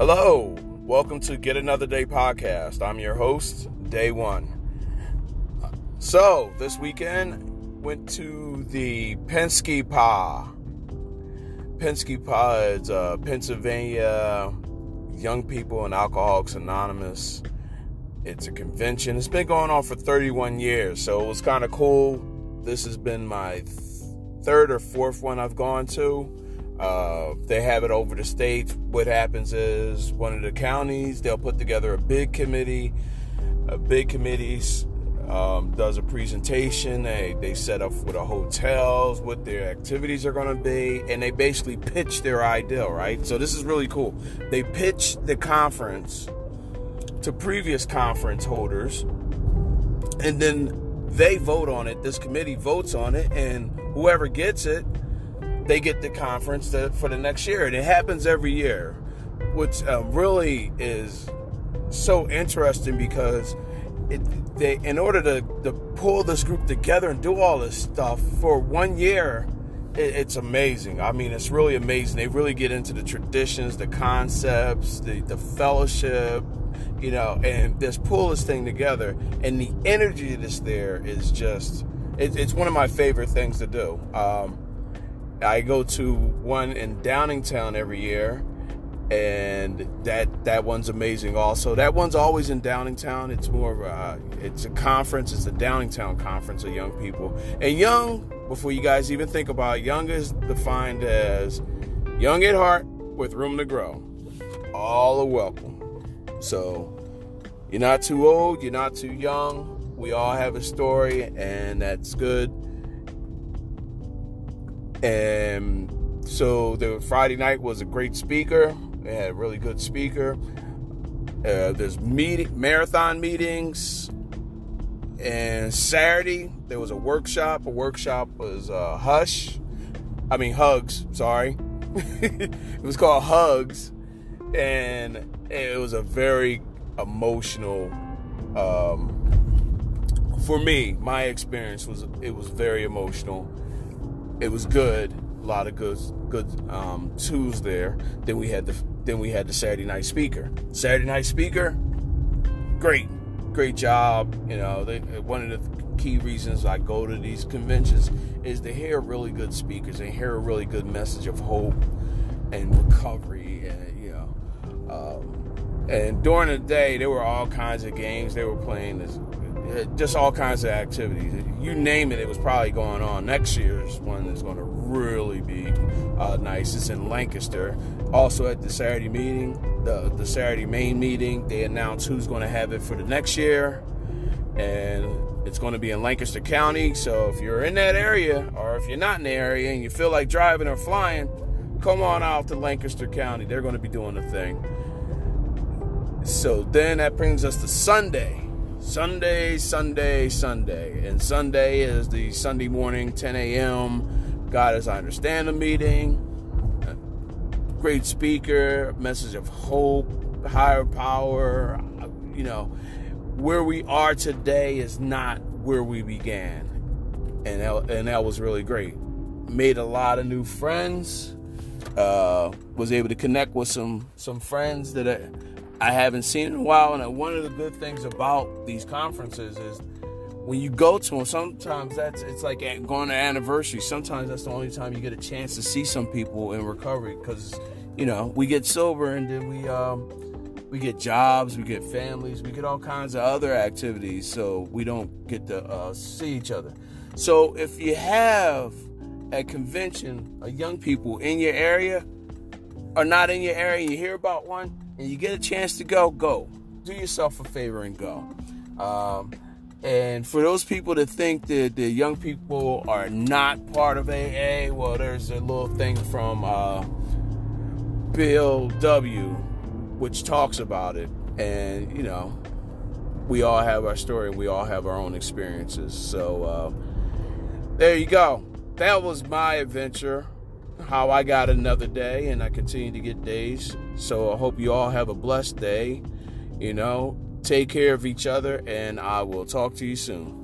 Hello, welcome to Get Another Day podcast. I'm your host, Day One. So, this weekend, went to the Penske Pa. Penske Pa is Pennsylvania Young People and Alcoholics Anonymous. It's a convention. It's been going on for 31 years, so it was kind of cool. This has been my third or fourth one I've gone to. They have it over the state. What happens is one of the counties, they'll put together a big committee. A big committee does a presentation. They set up with the hotels, what their activities are going to be, and they basically pitch their idea, right? So this is really cool. They pitch the conference to previous conference holders, and then they vote on it. This committee votes on it, and whoever gets it, they get the conference for the next year. And it happens every year, which really is so interesting because they, in order to pull this group together and do all this stuff for 1 year, it's amazing. I mean, it's really amazing. They really get into the traditions, the concepts, the fellowship, you know, and just pull this thing together. And the energy that's there is just, it's one of my favorite things to do. I go to one in Downingtown every year, and that one's amazing also. That one's always in Downingtown. It's more of it's a conference. It's a Downingtown conference of young people. And young, before you guys even think about it, young is defined as young at heart with room to grow. All are welcome. So you're not too old. You're not too young. We all have a story, and that's good. And so the Friday night was a great speaker. They had a really good speaker. There's marathon meetings. And Saturday, there was a workshop. A workshop was Hugs, sorry. It was called Hugs. And it was a very emotional, for me, my experience was very emotional. It was good, a lot of good twos there. Then we had the Saturday night speaker. Saturday night speaker, great job. You know, one of the key reasons I go to these conventions is to hear really good speakers and hear a really good message of hope and recovery, and you know. And during the day, there were all kinds of games they were playing. Just all kinds of activities. You name it, it was probably going on. Next year's one is going to really be nice. It's in Lancaster. Also at the Saturday meeting, the Saturday main meeting, they announced who's going to have it for the next year. And it's going to be in Lancaster County. So if you're in that area, or if you're not in the area and you feel like driving or flying, come on out to Lancaster County. They're going to be doing the thing. So then that brings us to Sunday. Sunday. And Sunday is the Sunday morning, 10 a.m. God as I Understand the meeting. Great speaker, message of hope, higher power. You know, where we are today is not where we began. And that was really great. Made a lot of new friends. Was able to connect with some friends that I haven't seen in a while. And one of the good things about these conferences is when you go to them, sometimes it's like going to anniversary. Sometimes that's the only time you get a chance to see some people in recovery, because, you know, we get sober and then we get jobs, we get families, we get all kinds of other activities, so we don't get to see each other. So if you have a convention of young people in your area or not in your area, you hear about one, and you get a chance to go. Do yourself a favor and go. And for those people that think that the young people are not part of AA, well, there's a little thing from Bill W., which talks about it. And, you know, we all have our story. We all have our own experiences. So there you go. That was my adventure. How I got another day, and I continue to get days. So I hope you all have a blessed day. You know, take care of each other, and I will talk to you soon.